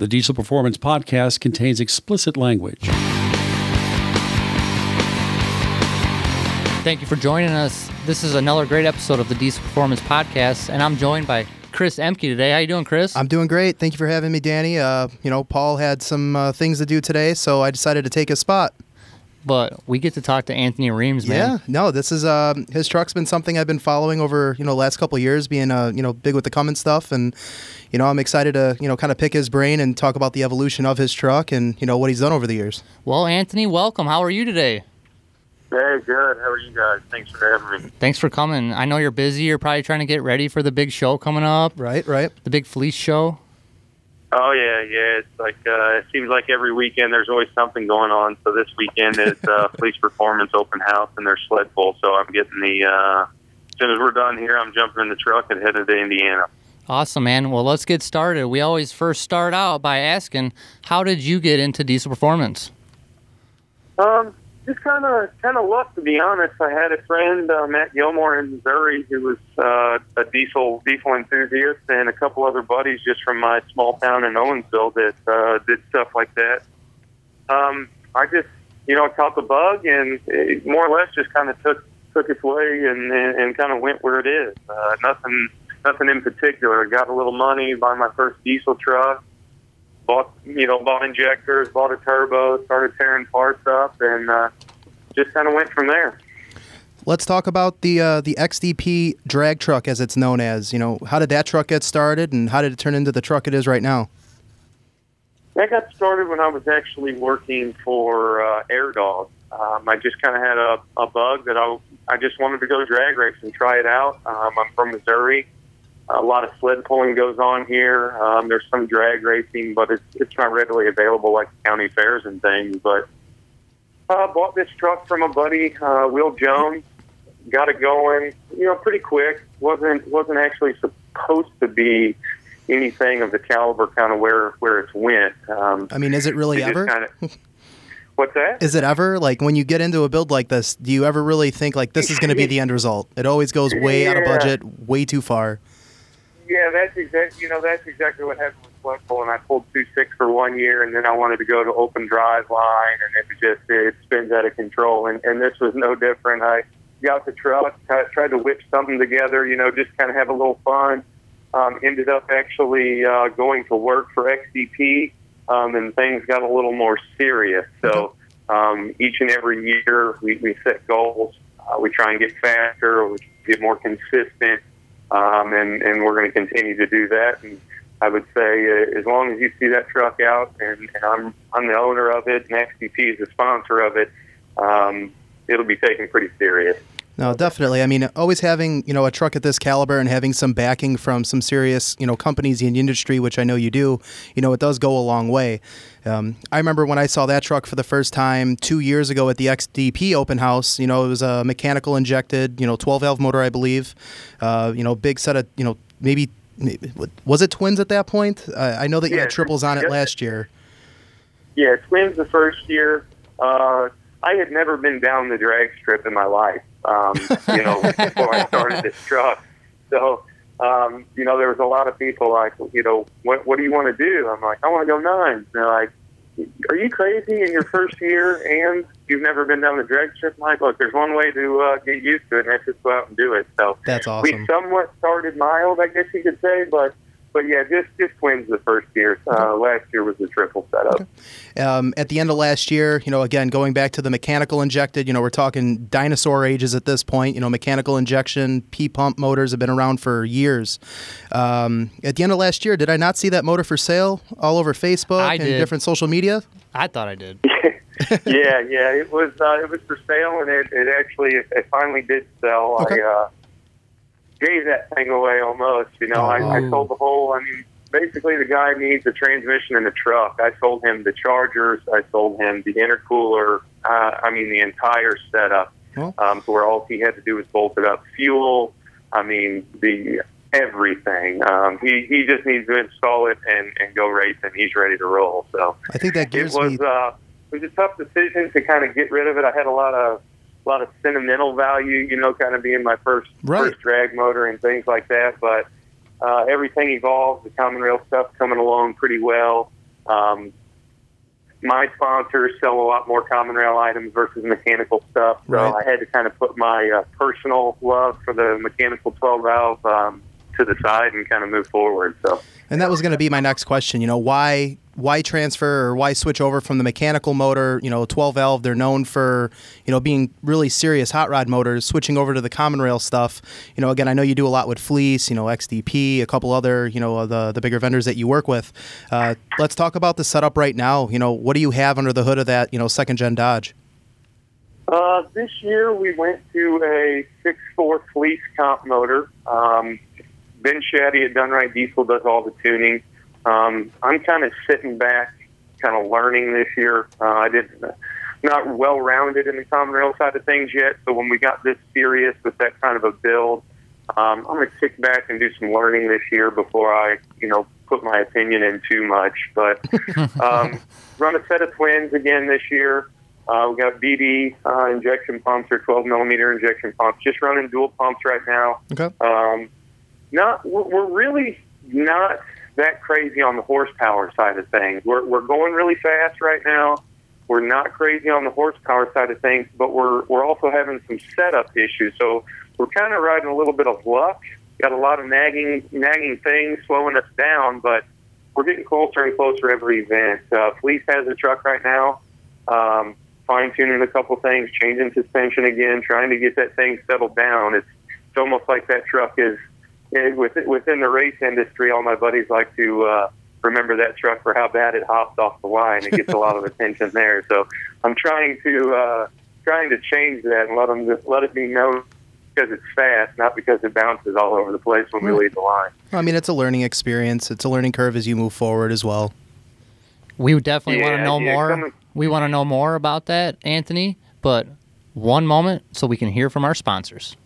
The Diesel Performance Podcast contains explicit language. Thank you for joining us. This is another great episode of the Diesel Performance Podcast, and I'm joined by Chris Emke today. How you doing, Chris? I'm doing great. Thank you for having me, Danny. Paul had some things to do today, so I decided to take his spot. But we get to talk to Anthony Reams, man. Yeah, no, this is his truck's been something I've been following over last couple of years, being big with the Cummins stuff, and I'm excited to kind of pick his brain and talk about the evolution of his truck and what he's done over the years. Well, Anthony, welcome. How are you today? Hey, good. How are you guys? Thanks for having me. Thanks for coming. I know you're busy. You're probably trying to get ready for the big show coming up. Right. The big Fleece show. Oh, yeah. It's like, it seems like every weekend there's always something going on. So this weekend is Fleece Performance Open House and their sled pull. So I'm getting the, as soon as we're done here, I'm jumping in the truck and headed to Indiana. Awesome, man. Well, let's get started. We always first start out by asking, how did you get into diesel performance? Just kind of luck, to be honest. I had a friend, Matt Gilmore in Missouri, who was a diesel enthusiast, and a couple other buddies just from my small town in Owensville that did stuff like that. I just, caught the bug, and it more or less just kind of took its way and kind of went where it is. Nothing in particular. I got a little money, bought my first diesel truck. Bought injectors, bought a turbo, started tearing parts up, and just kind of went from there. Let's talk about the XDP drag truck, as it's known as. How did that truck get started, and how did it turn into the truck it is right now? That got started when I was actually working for AirDog. I just kind of had a bug that I just wanted to go drag race and try it out. I'm from Missouri. A lot of sled pulling goes on here. There's some drag racing, but it's not readily available like county fairs and things. But I bought this truck from a buddy, Will Jones. Got it going, pretty quick. Wasn't actually supposed to be anything of the caliber kind of where it's went. Is it really ever? What's that? Is it ever, like, when you get into a build like this, do you ever really think, like, this is going to be the end result? It always goes way out of budget, way too far. Yeah, that's exactly what happened with Fleckville, and I pulled 2.6 for 1 year, and then I wanted to go to open drive line, and it spins out of control, and this was no different. I got the truck, tried to whip something together, just kind of have a little fun. Ended up actually going to work for XDP, and things got a little more serious. So each and every year we set goals. We try and get faster, we get more consistent. And we're going to continue to do that. And I would say, as long as you see that truck out, and I'm the owner of it, and XDP is the sponsor of it, it'll be taken pretty serious. No, definitely. Always having a truck at this caliber and having some backing from some serious companies in the industry, which I know you do, it does go a long way. I remember when I saw that truck for the first time 2 years ago at the XDP open house. It was a mechanical injected, 12-valve motor, I believe. Big set of maybe, was it twins at that point? I know that you had triples on it last year. Yeah, twins the first year. I had never been down the drag strip in my life. Before I started this truck. So, there was a lot of people like, what do you want to do? I'm like, I want to go nines. They're like, are you crazy in your first year and you've never been down the drag strip? I'm like, look, there's one way to get used to it, and that's just go out and do it. So that's awesome. We somewhat started mild, I guess you could say, But yeah, just twins the first year. Last year was the triple setup. Okay. At the end of last year, again, going back to the mechanical injected, we're talking dinosaur ages at this point. Mechanical injection, P-pump motors have been around for years. At the end of last year, did I not see that motor for sale all over Facebook and different social media? I thought I did. yeah, it was for sale, and it actually it finally did sell. Okay. I gave that thing away almost. I sold the whole, basically the guy needs a transmission and a truck. I sold him the chargers. I sold him the intercooler. The entire setup. So where all he had to do was bolt it up. Fuel, the everything. He just needs to install it and go race, and he's ready to roll. So I think that gives it was a tough decision to kind of get rid of it. I had a lot of sentimental value, kind of being my first drag motor and things like that. But everything evolved. The common rail stuff coming along pretty well. My sponsors sell a lot more common rail items versus mechanical stuff, so right. I had to kind of put my personal love for the mechanical 12-valve to the side and kind of move forward. So, and that was going to be my next question. You know, why transfer or why switch over from the mechanical motor? You know, 12-valve, they're known for, you know, being really serious hot rod motors, switching over to the common rail stuff. You know, again, I know you do a lot with Fleece, you know, XDP, a couple other, you know, the bigger vendors that you work with. Let's talk about the setup right now. You know, what do you have under the hood of that, you know, second-gen Dodge? This year we went to a 6.4 Fleece comp motor. Ben Shaddy at Dunright Diesel does all the tuning. I'm kind of sitting back, kind of learning this year. Not well-rounded in the common rail side of things yet, so when we got this serious with that kind of a build, I'm going to kick back and do some learning this year before I, you know, put my opinion in too much. But run a set of twins again this year. We got BD injection pumps or 12-millimeter injection pumps. Just running dual pumps right now. Okay. We're really not that crazy on the horsepower side of things. We're going really fast right now. We're not crazy on the horsepower side of things, but we're also having some setup issues. So we're kind of riding a little bit of luck. Got a lot of nagging things slowing us down, but we're getting closer and closer every event. Fleece has a truck right now. Fine-tuning a couple things, changing suspension again, trying to get that thing settled down. It's almost like that truck is, within the race industry, all my buddies like to remember that truck for how bad it hopped off the line. It gets a lot of attention there. So I'm trying to change that and let it be known because it's fast, not because it bounces all over the place when we lead the line. I mean, it's a learning experience. It's a learning curve as you move forward as well. We definitely want to know more. We want to know more about that, Anthony, but one moment so we can hear from our sponsors.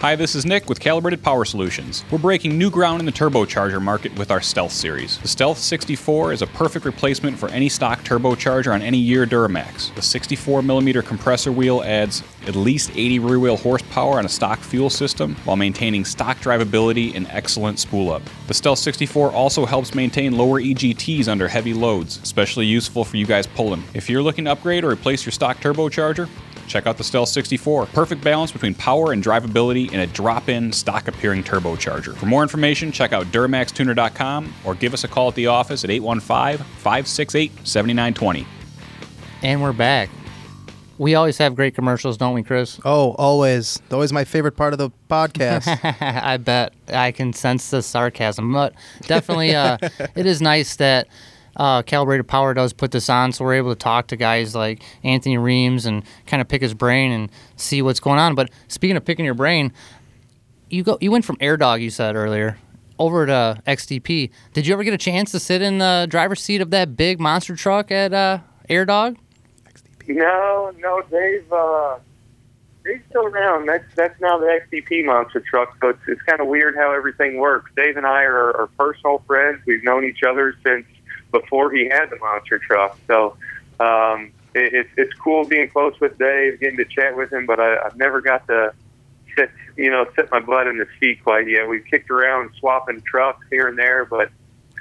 Hi, this is Nick with Calibrated Power Solutions. We're breaking new ground in the turbocharger market with our Stealth series. The Stealth 64 is a perfect replacement for any stock turbocharger on any year Duramax. The 64mm compressor wheel adds at least 80 rear wheel horsepower on a stock fuel system while maintaining stock drivability and excellent spool up. The Stealth 64 also helps maintain lower EGTs under heavy loads, especially useful for you guys pulling. If you're looking to upgrade or replace your stock turbocharger, check out the Stealth 64. Perfect balance between power and drivability in a drop-in, stock-appearing turbocharger. For more information, check out DuramaxTuner.com or give us a call at the office at 815-568-7920. And we're back. We always have great commercials, don't we, Chris? Oh, always. Always my favorite part of the podcast. I bet. I can sense the sarcasm. But definitely, it is nice that Calibrated Power does put this on, so we're able to talk to guys like Anthony Reams and kind of pick his brain and see what's going on. But speaking of picking your brain, you went from AirDog, you said earlier, over to XDP. Did you ever get a chance to sit in the driver's seat of that big monster truck at AirDog? XDP. No, Dave's still around. That's now the XDP monster truck, so it's kind of weird how everything works. Dave and I are personal friends. We've known each other since before he had the monster truck, so it's cool being close with Dave, getting to chat with him. But I've never got to sit my butt in the seat quite yet. We've kicked around swapping trucks here and there, but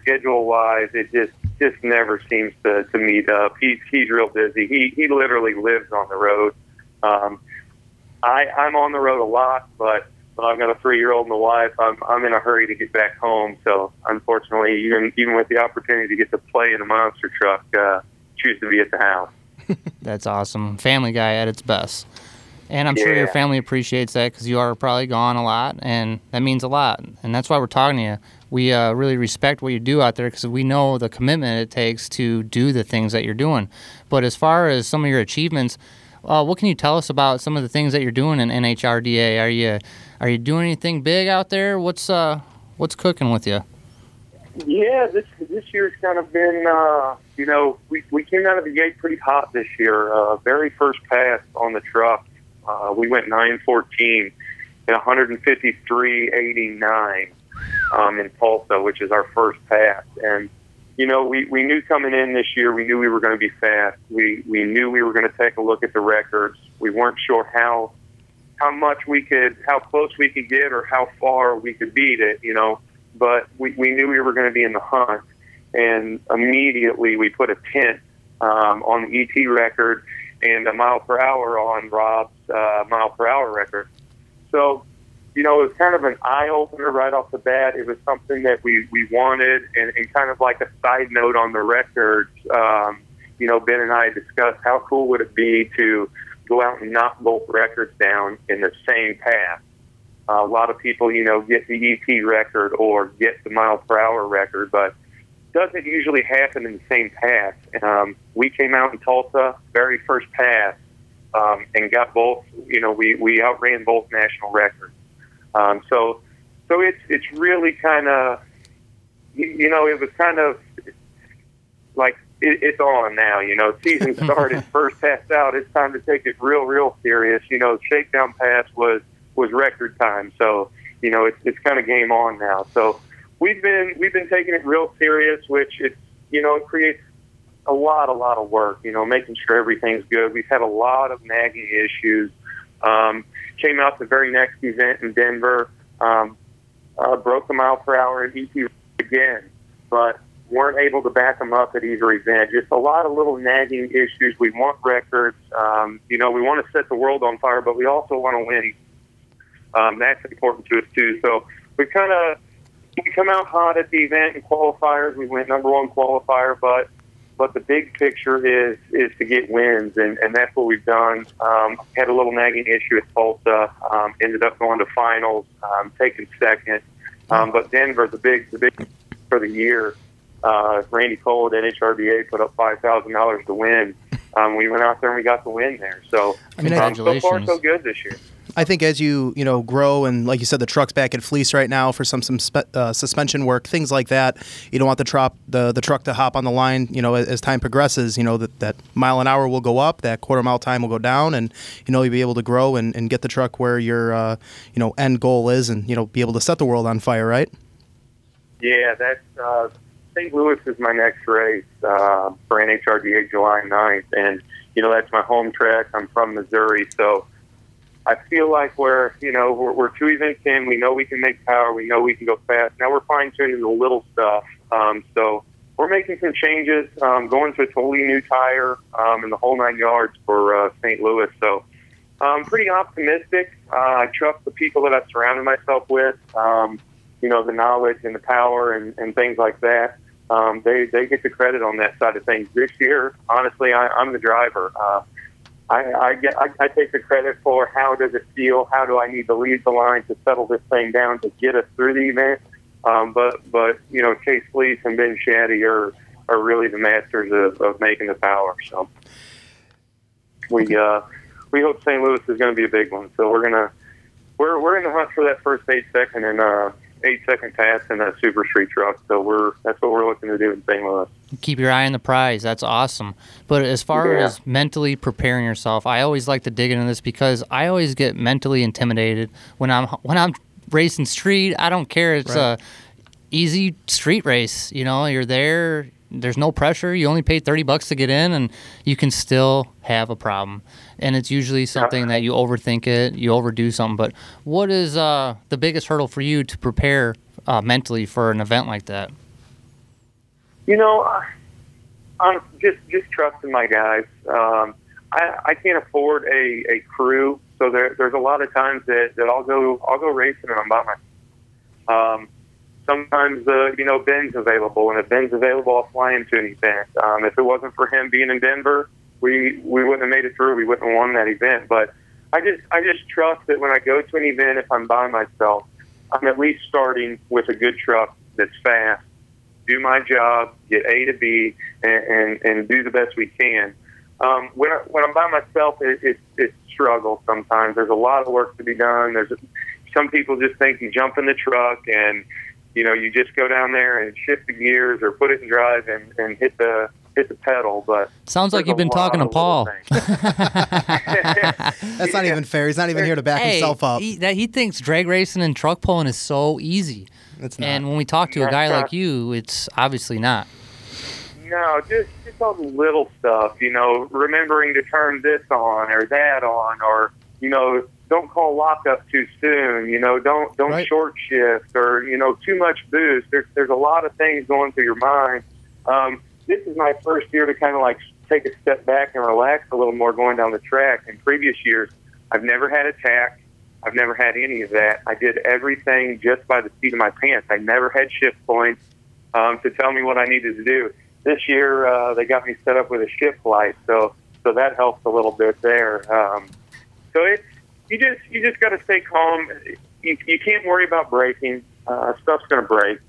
schedule-wise, it just never seems to meet up. He's real busy. He literally lives on the road. I'm on the road a lot, but I've got a 3-year-old and a wife. I'm in a hurry to get back home. So, unfortunately, even with the opportunity to get to play in a monster truck, choose to be at the house. That's awesome. Family guy at its best. And I'm sure your family appreciates that because you are probably gone a lot, and that means a lot. And that's why we're talking to you. We really respect what you do out there because we know the commitment it takes to do the things that you're doing. But as far as some of your achievements, what can you tell us about some of the things that you're doing in NHRDA? Are you doing anything big out there? What's cooking with you? Yeah, this year's kind of been, we came out of the gate pretty hot this year. Very first pass on the truck, we went 914 and 153.89 in Tulsa, which is our first pass. And you know, we knew coming in this year, we knew we were going to be fast. We knew we were going to take a look at the records. We weren't sure how close we could get or how far we could beat it, you know, but we knew we were going to be in the hunt. and immediately we put a pin on the ET record and a mile per hour on Rob's mile per hour record. So, you know, it was kind of an eye-opener right off the bat. It was something that we wanted, and kind of like a side note on the records, you know, Ben and I discussed how cool would it be to go out and knock both records down in the same pass. A lot of people, you know, get the ET record or get the mile per hour record, but doesn't usually happen in the same pass. We came out in Tulsa, very first pass, and got both, you know, we outran both national records. So it's really kind of, you know, it was kind of like it's on now, you know, season started, first pass out, it's time to take it real serious. You know, shakedown pass was record time. So, you know, it's kind of game on now. So we've been taking it real serious, which it's, you know, it creates a lot of work, you know, making sure everything's good. We've had a lot of nagging issues. Came out the very next event in Denver, broke the mile per hour at ET again, but weren't able to back them up at either event. Just a lot of little nagging issues. We want records. You know, we want to set the world on fire, but we also want to win. That's important to us too. So we come out hot at the event in qualifiers. We went number one qualifier, but the big picture is to get wins, and that's what we've done. Had a little nagging issue at Tulsa. Ended up going to finals, taking second. But Denver, the big for the year, Randy Cole at NHRBA put up $5,000 to win. We went out there and we got the win there. So I mean, so far so good this year. I think as you know, grow, and like you said, the truck's back at Fleece right now for some suspension work, things like that. You don't want the truck to hop on the line, you know, as time progresses. You know, that mile an hour will go up, that quarter mile time will go down, and, you know, you'll be able to grow and get the truck where your, you know, end goal is, and, you know, be able to set the world on fire, right? Yeah, that's St. Louis is my next race for NHRDA July 9th, and, you know, that's my home track. I'm from Missouri, so I feel like we're two events in. We know we can make power. We know we can go fast. Now we're fine-tuning the little stuff. So we're making some changes, going to a totally new tire in the whole 9 yards for St. Louis. So I'm pretty optimistic. I trust the people that I've surrounded myself with, you know, the knowledge and the power and things like that. They get the credit on that side of things. This year, honestly, I'm the driver. I take the credit for how does it feel, how do I need to lead the line to settle this thing down to get us through the event. But you know, Chase Lee and Ben Shaddy are really the masters of making the power. So we hope St. Louis is going to be a big one. So we're in the hunt for that first 8 second and 8 second pass in a super street truck. So that's what we're looking to do in St. Louis. Keep your eye on the prize. That's awesome. But as far as mentally preparing yourself, I always like to dig into this because I always get mentally intimidated when I'm racing street. I don't care. It's right. A easy street race. You know, you're there. There's no pressure. You only pay $30 to get in, and you can still have a problem. And it's usually something that you overthink it, you overdo something. But what is the biggest hurdle for you to prepare mentally for an event like that? You know, I'm just trusting my guys. I can't afford a crew, so there's a lot of times that I'll go racing and I'm by myself. Sometimes, you know, Ben's available, and if Ben's available, I'll fly into an event. If it wasn't for him being in Denver, we wouldn't have made it through. We wouldn't have won that event. But I just trust that when I go to an event, if I'm by myself, I'm at least starting with a good truck that's fast. Do my job, get A to B, and do the best we can. When I'm by myself, it's struggle sometimes. There's a lot of work to be done. Some people just think you jump in the truck and, you know, you just go down there and shift the gears or put it in drive and hit the pedal. But sounds like you've been talking to Paul. That's not even fair. He's not even here to back himself up. He thinks drag racing and truck pulling is so easy. It's not. And when we talk to a guy like you, it's obviously not. No, just all the little stuff, you know, remembering to turn this on or that on, or, you know, don't call lockup too soon, you know, don't short shift, or, you know, too much boost. There's a lot of things going through your mind This is my first year to kind of like take a step back and relax a little more going down the track. In previous years, I've never had a tack. I've never had any of that. I did everything just by the seat of my pants. I never had shift points to tell me what I needed to do. This year, they got me set up with a shift light, so that helped a little bit there. So it's you just got to stay calm. You can't worry about braking. Stuff's going to break.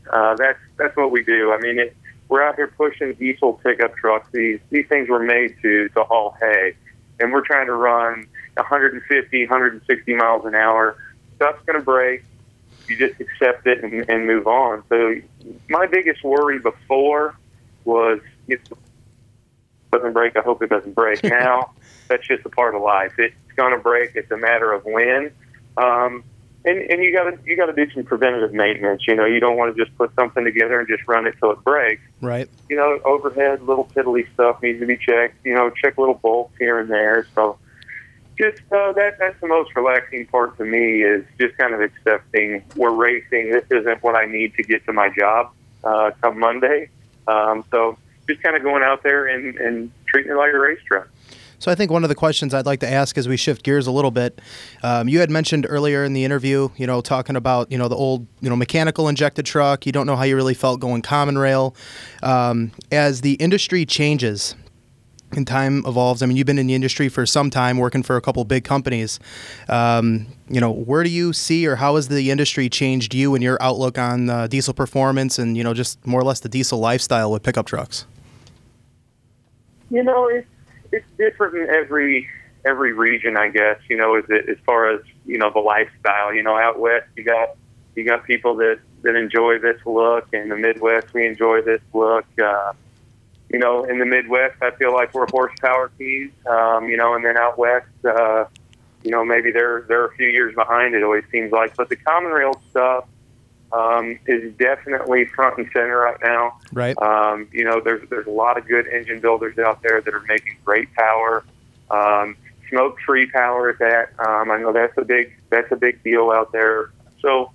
That's what we do. I mean, we're out here pushing diesel pickup trucks. These things were made to haul hay, and we're trying to run 150, 160 miles an hour. Stuff's going to break. You just accept it and move on. So my biggest worry before was if it doesn't break, I hope it doesn't break. Now, that's just a part of life. It's going to break. It's a matter of when. And you got to do some preventative maintenance. You know, you don't want to just put something together and just run it till it breaks. Right. You know, overhead, little piddly stuff needs to be checked. You know, check little bolts here and there. So just that's the most relaxing part to me, is just kind of accepting we're racing. This isn't what I need to get to my job come Monday. So just kind of going out there and treating it like a race truck. So I think one of the questions I'd like to ask as we shift gears a little bit, you had mentioned earlier in the interview, you know, talking about, you know, the old, you know, mechanical injected truck. You don't know how you really felt going common rail. As the industry changes and time evolves, I mean, you've been in the industry for some time, working for a couple of big companies. You know, where do you see, or how has the industry changed you and your outlook on diesel performance and, you know, just more or less the diesel lifestyle with pickup trucks? You know, it's different in every region, I guess. You know, as far as, you know, the lifestyle. You know, out west you got people that enjoy this look, and the Midwest we enjoy this look. You know, in the Midwest, I feel like we're horsepower teams. You know, and then out west, you know, maybe they're a few years behind. It always seems like, but the common rail stuff is definitely front and center right now. Right. You know, there's a lot of good engine builders out there that are making great power. Smoke-free power is that. I know that's a big deal out there. So,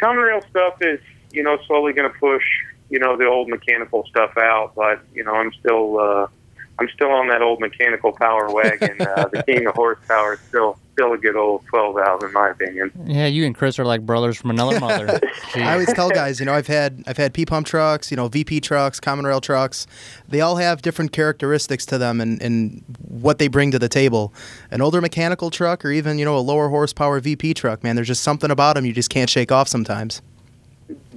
common rail stuff is, you know, slowly going to push, you know, the old mechanical stuff out. But, you know, I'm still on that old mechanical power wagon. The king of horsepower is still a good old 12-valve, in my opinion. Yeah, you and Chris are like brothers from another mother. I always tell guys, you know, I've had P-pump trucks, you know, VP trucks, common rail trucks. They all have different characteristics to them and what they bring to the table. An older mechanical truck, or even, you know, a lower horsepower VP truck, man, there's just something about them you just can't shake off sometimes.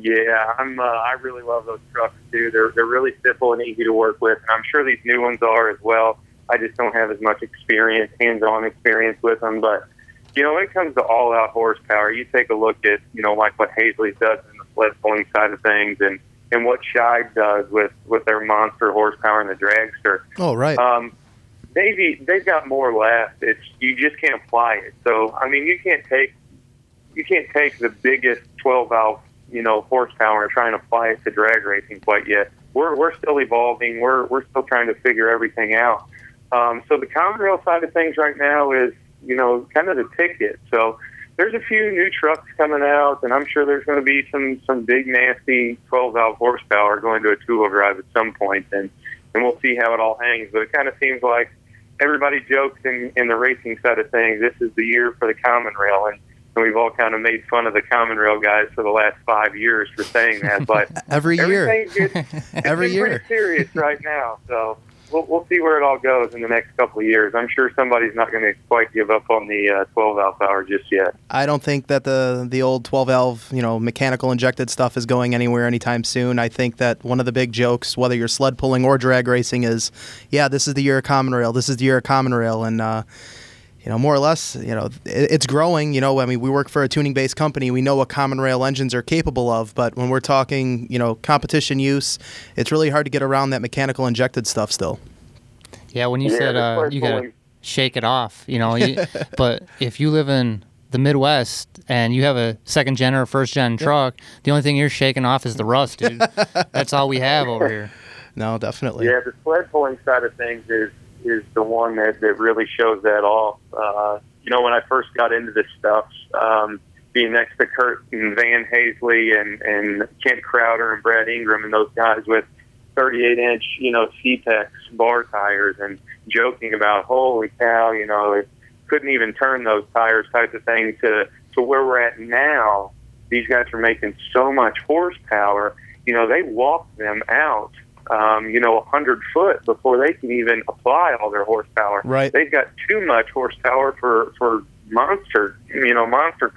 Yeah, I really love those trucks too. They're really simple and easy to work with, and I'm sure these new ones are as well. I just don't have as much experience, hands-on experience with them. But, you know, when it comes to all-out horsepower, you take a look at, you know, like what Hazley does in the sled pulling side of things, and what Shide does with their monster horsepower in the dragster. Oh, right. They've got more left. It's, you just can't apply it. So, I mean, you can't take the biggest 12-valve, you know, horsepower and try and apply it to drag racing quite yet. We're still evolving. We're still trying to figure everything out. So the common rail side of things right now is, you know, kind of the ticket. So there's a few new trucks coming out, and I'm sure there's going to be some big, nasty 12-valve horsepower going to a two-wheel drive at some point, and we'll see how it all hangs. But it kind of seems like everybody jokes in the racing side of things, this is the year for the common rail, and we've all kind of made fun of the common rail guys for the last 5 years for saying that. But every year. Pretty serious right now, so... We'll see where it all goes in the next couple of years. I'm sure somebody's not going to quite give up on the 12-valve power just yet. I don't think that the old 12-valve, you know, mechanical injected stuff is going anywhere anytime soon. I think that one of the big jokes, whether you're sled pulling or drag racing, is, yeah, this is the year of common rail. This is the year of common rail. And, you know, more or less, you know, it's growing. You know, I mean, we work for a tuning-based company. We know what common rail engines are capable of. But when we're talking, you know, competition use, it's really hard to get around that mechanical injected stuff still. Yeah, when you said you got to shake it off, you know. But if you live in the Midwest and you have a second-gen or first-gen truck, the only thing you're shaking off is the rust, dude. That's all we have over here. No, definitely. Yeah, the sled pulling side of things is the one that really shows that off. You know, when I first got into this stuff, being next to Kurt and Van Haisley and Kent Crowder and Brad Ingram and those guys with 38-inch, you know, C-Pex bar tires and joking about, holy cow, you know, it couldn't even turn those tires type of thing, to where we're at now. These guys are making so much horsepower, you know, they walk them out, 100 foot before they can even apply all their horsepower. Right. They've got too much horsepower for monster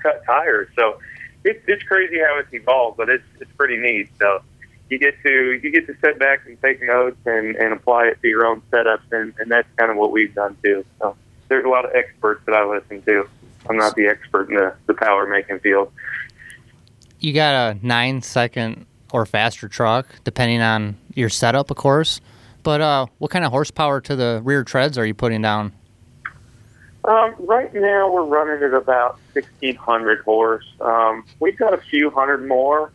cut tires. So it's crazy how it's evolved, but it's pretty neat. So you get to sit back and take notes and apply it to your own setups, and that's kind of what we've done too. So there's a lot of experts that I listen to. I'm not the expert in the power making field. You got a 9-second or faster truck, depending on your setup, of course. But what kind of horsepower to the rear treads are you putting down? Right now, we're running at about 1,600 horse. We've got a few hundred more.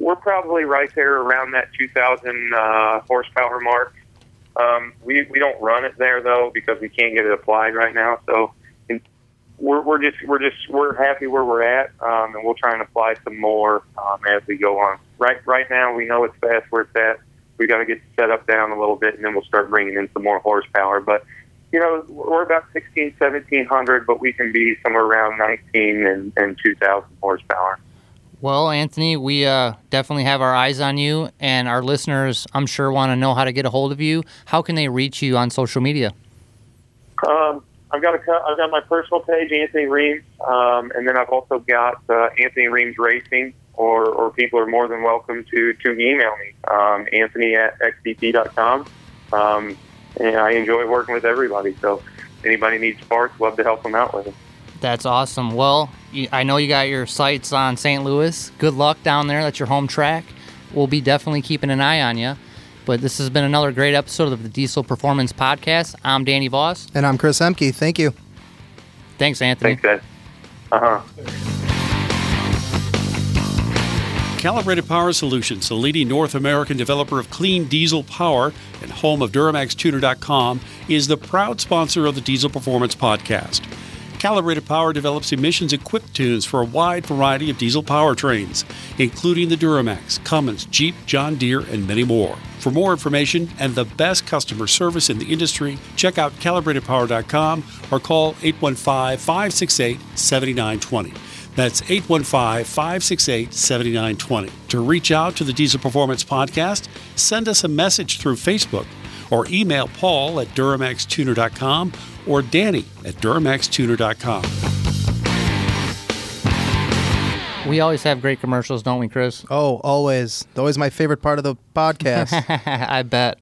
We're probably right there around that 2,000 horsepower mark. We don't run it there though because we can't get it applied right now. So we're happy where we're at, and we'll try and apply some more as we go on. Right now, we know it's fast where it's at. We've got to get set up down a little bit, and then we'll start bringing in some more horsepower. But you know, we're about 1,700, but we can be somewhere around 19 and 2,000 horsepower. Well, Anthony, we definitely have our eyes on you, and our listeners, I'm sure, want to know how to get a hold of you. How can they reach you on social media? I've got my personal page, Anthony Reams, and then I've also got Anthony Reams Racing, or people are more than welcome to email me, Anthony@xdp.com. And I enjoy working with everybody, so anybody needs parts, love to help them out with it. That's awesome. Well, I know you got your sights on St. Louis. Good luck down there. That's your home track. We'll be definitely keeping an eye on you. But this has been another great episode of the Diesel Performance Podcast. I'm Danny Voss. And I'm Chris Emke. Thank you. Thanks, Anthony. Thanks, guys. Calibrated Power Solutions, the leading North American developer of clean diesel power and home of DuramaxTuner.com, is the proud sponsor of the Diesel Performance Podcast. Calibrated Power develops emissions-equipped tunes for a wide variety of diesel powertrains, including the Duramax, Cummins, Jeep, John Deere, and many more. For more information and the best customer service in the industry, check out calibratedpower.com or call 815-568-7920. That's 815-568-7920. To reach out to the Diesel Performance Podcast, send us a message through Facebook or email Paul at DuramaxTuner.com or Danny at DuramaxTuner.com. We always have great commercials, don't we, Chris? Oh, always. Always my favorite part of the podcast. I bet.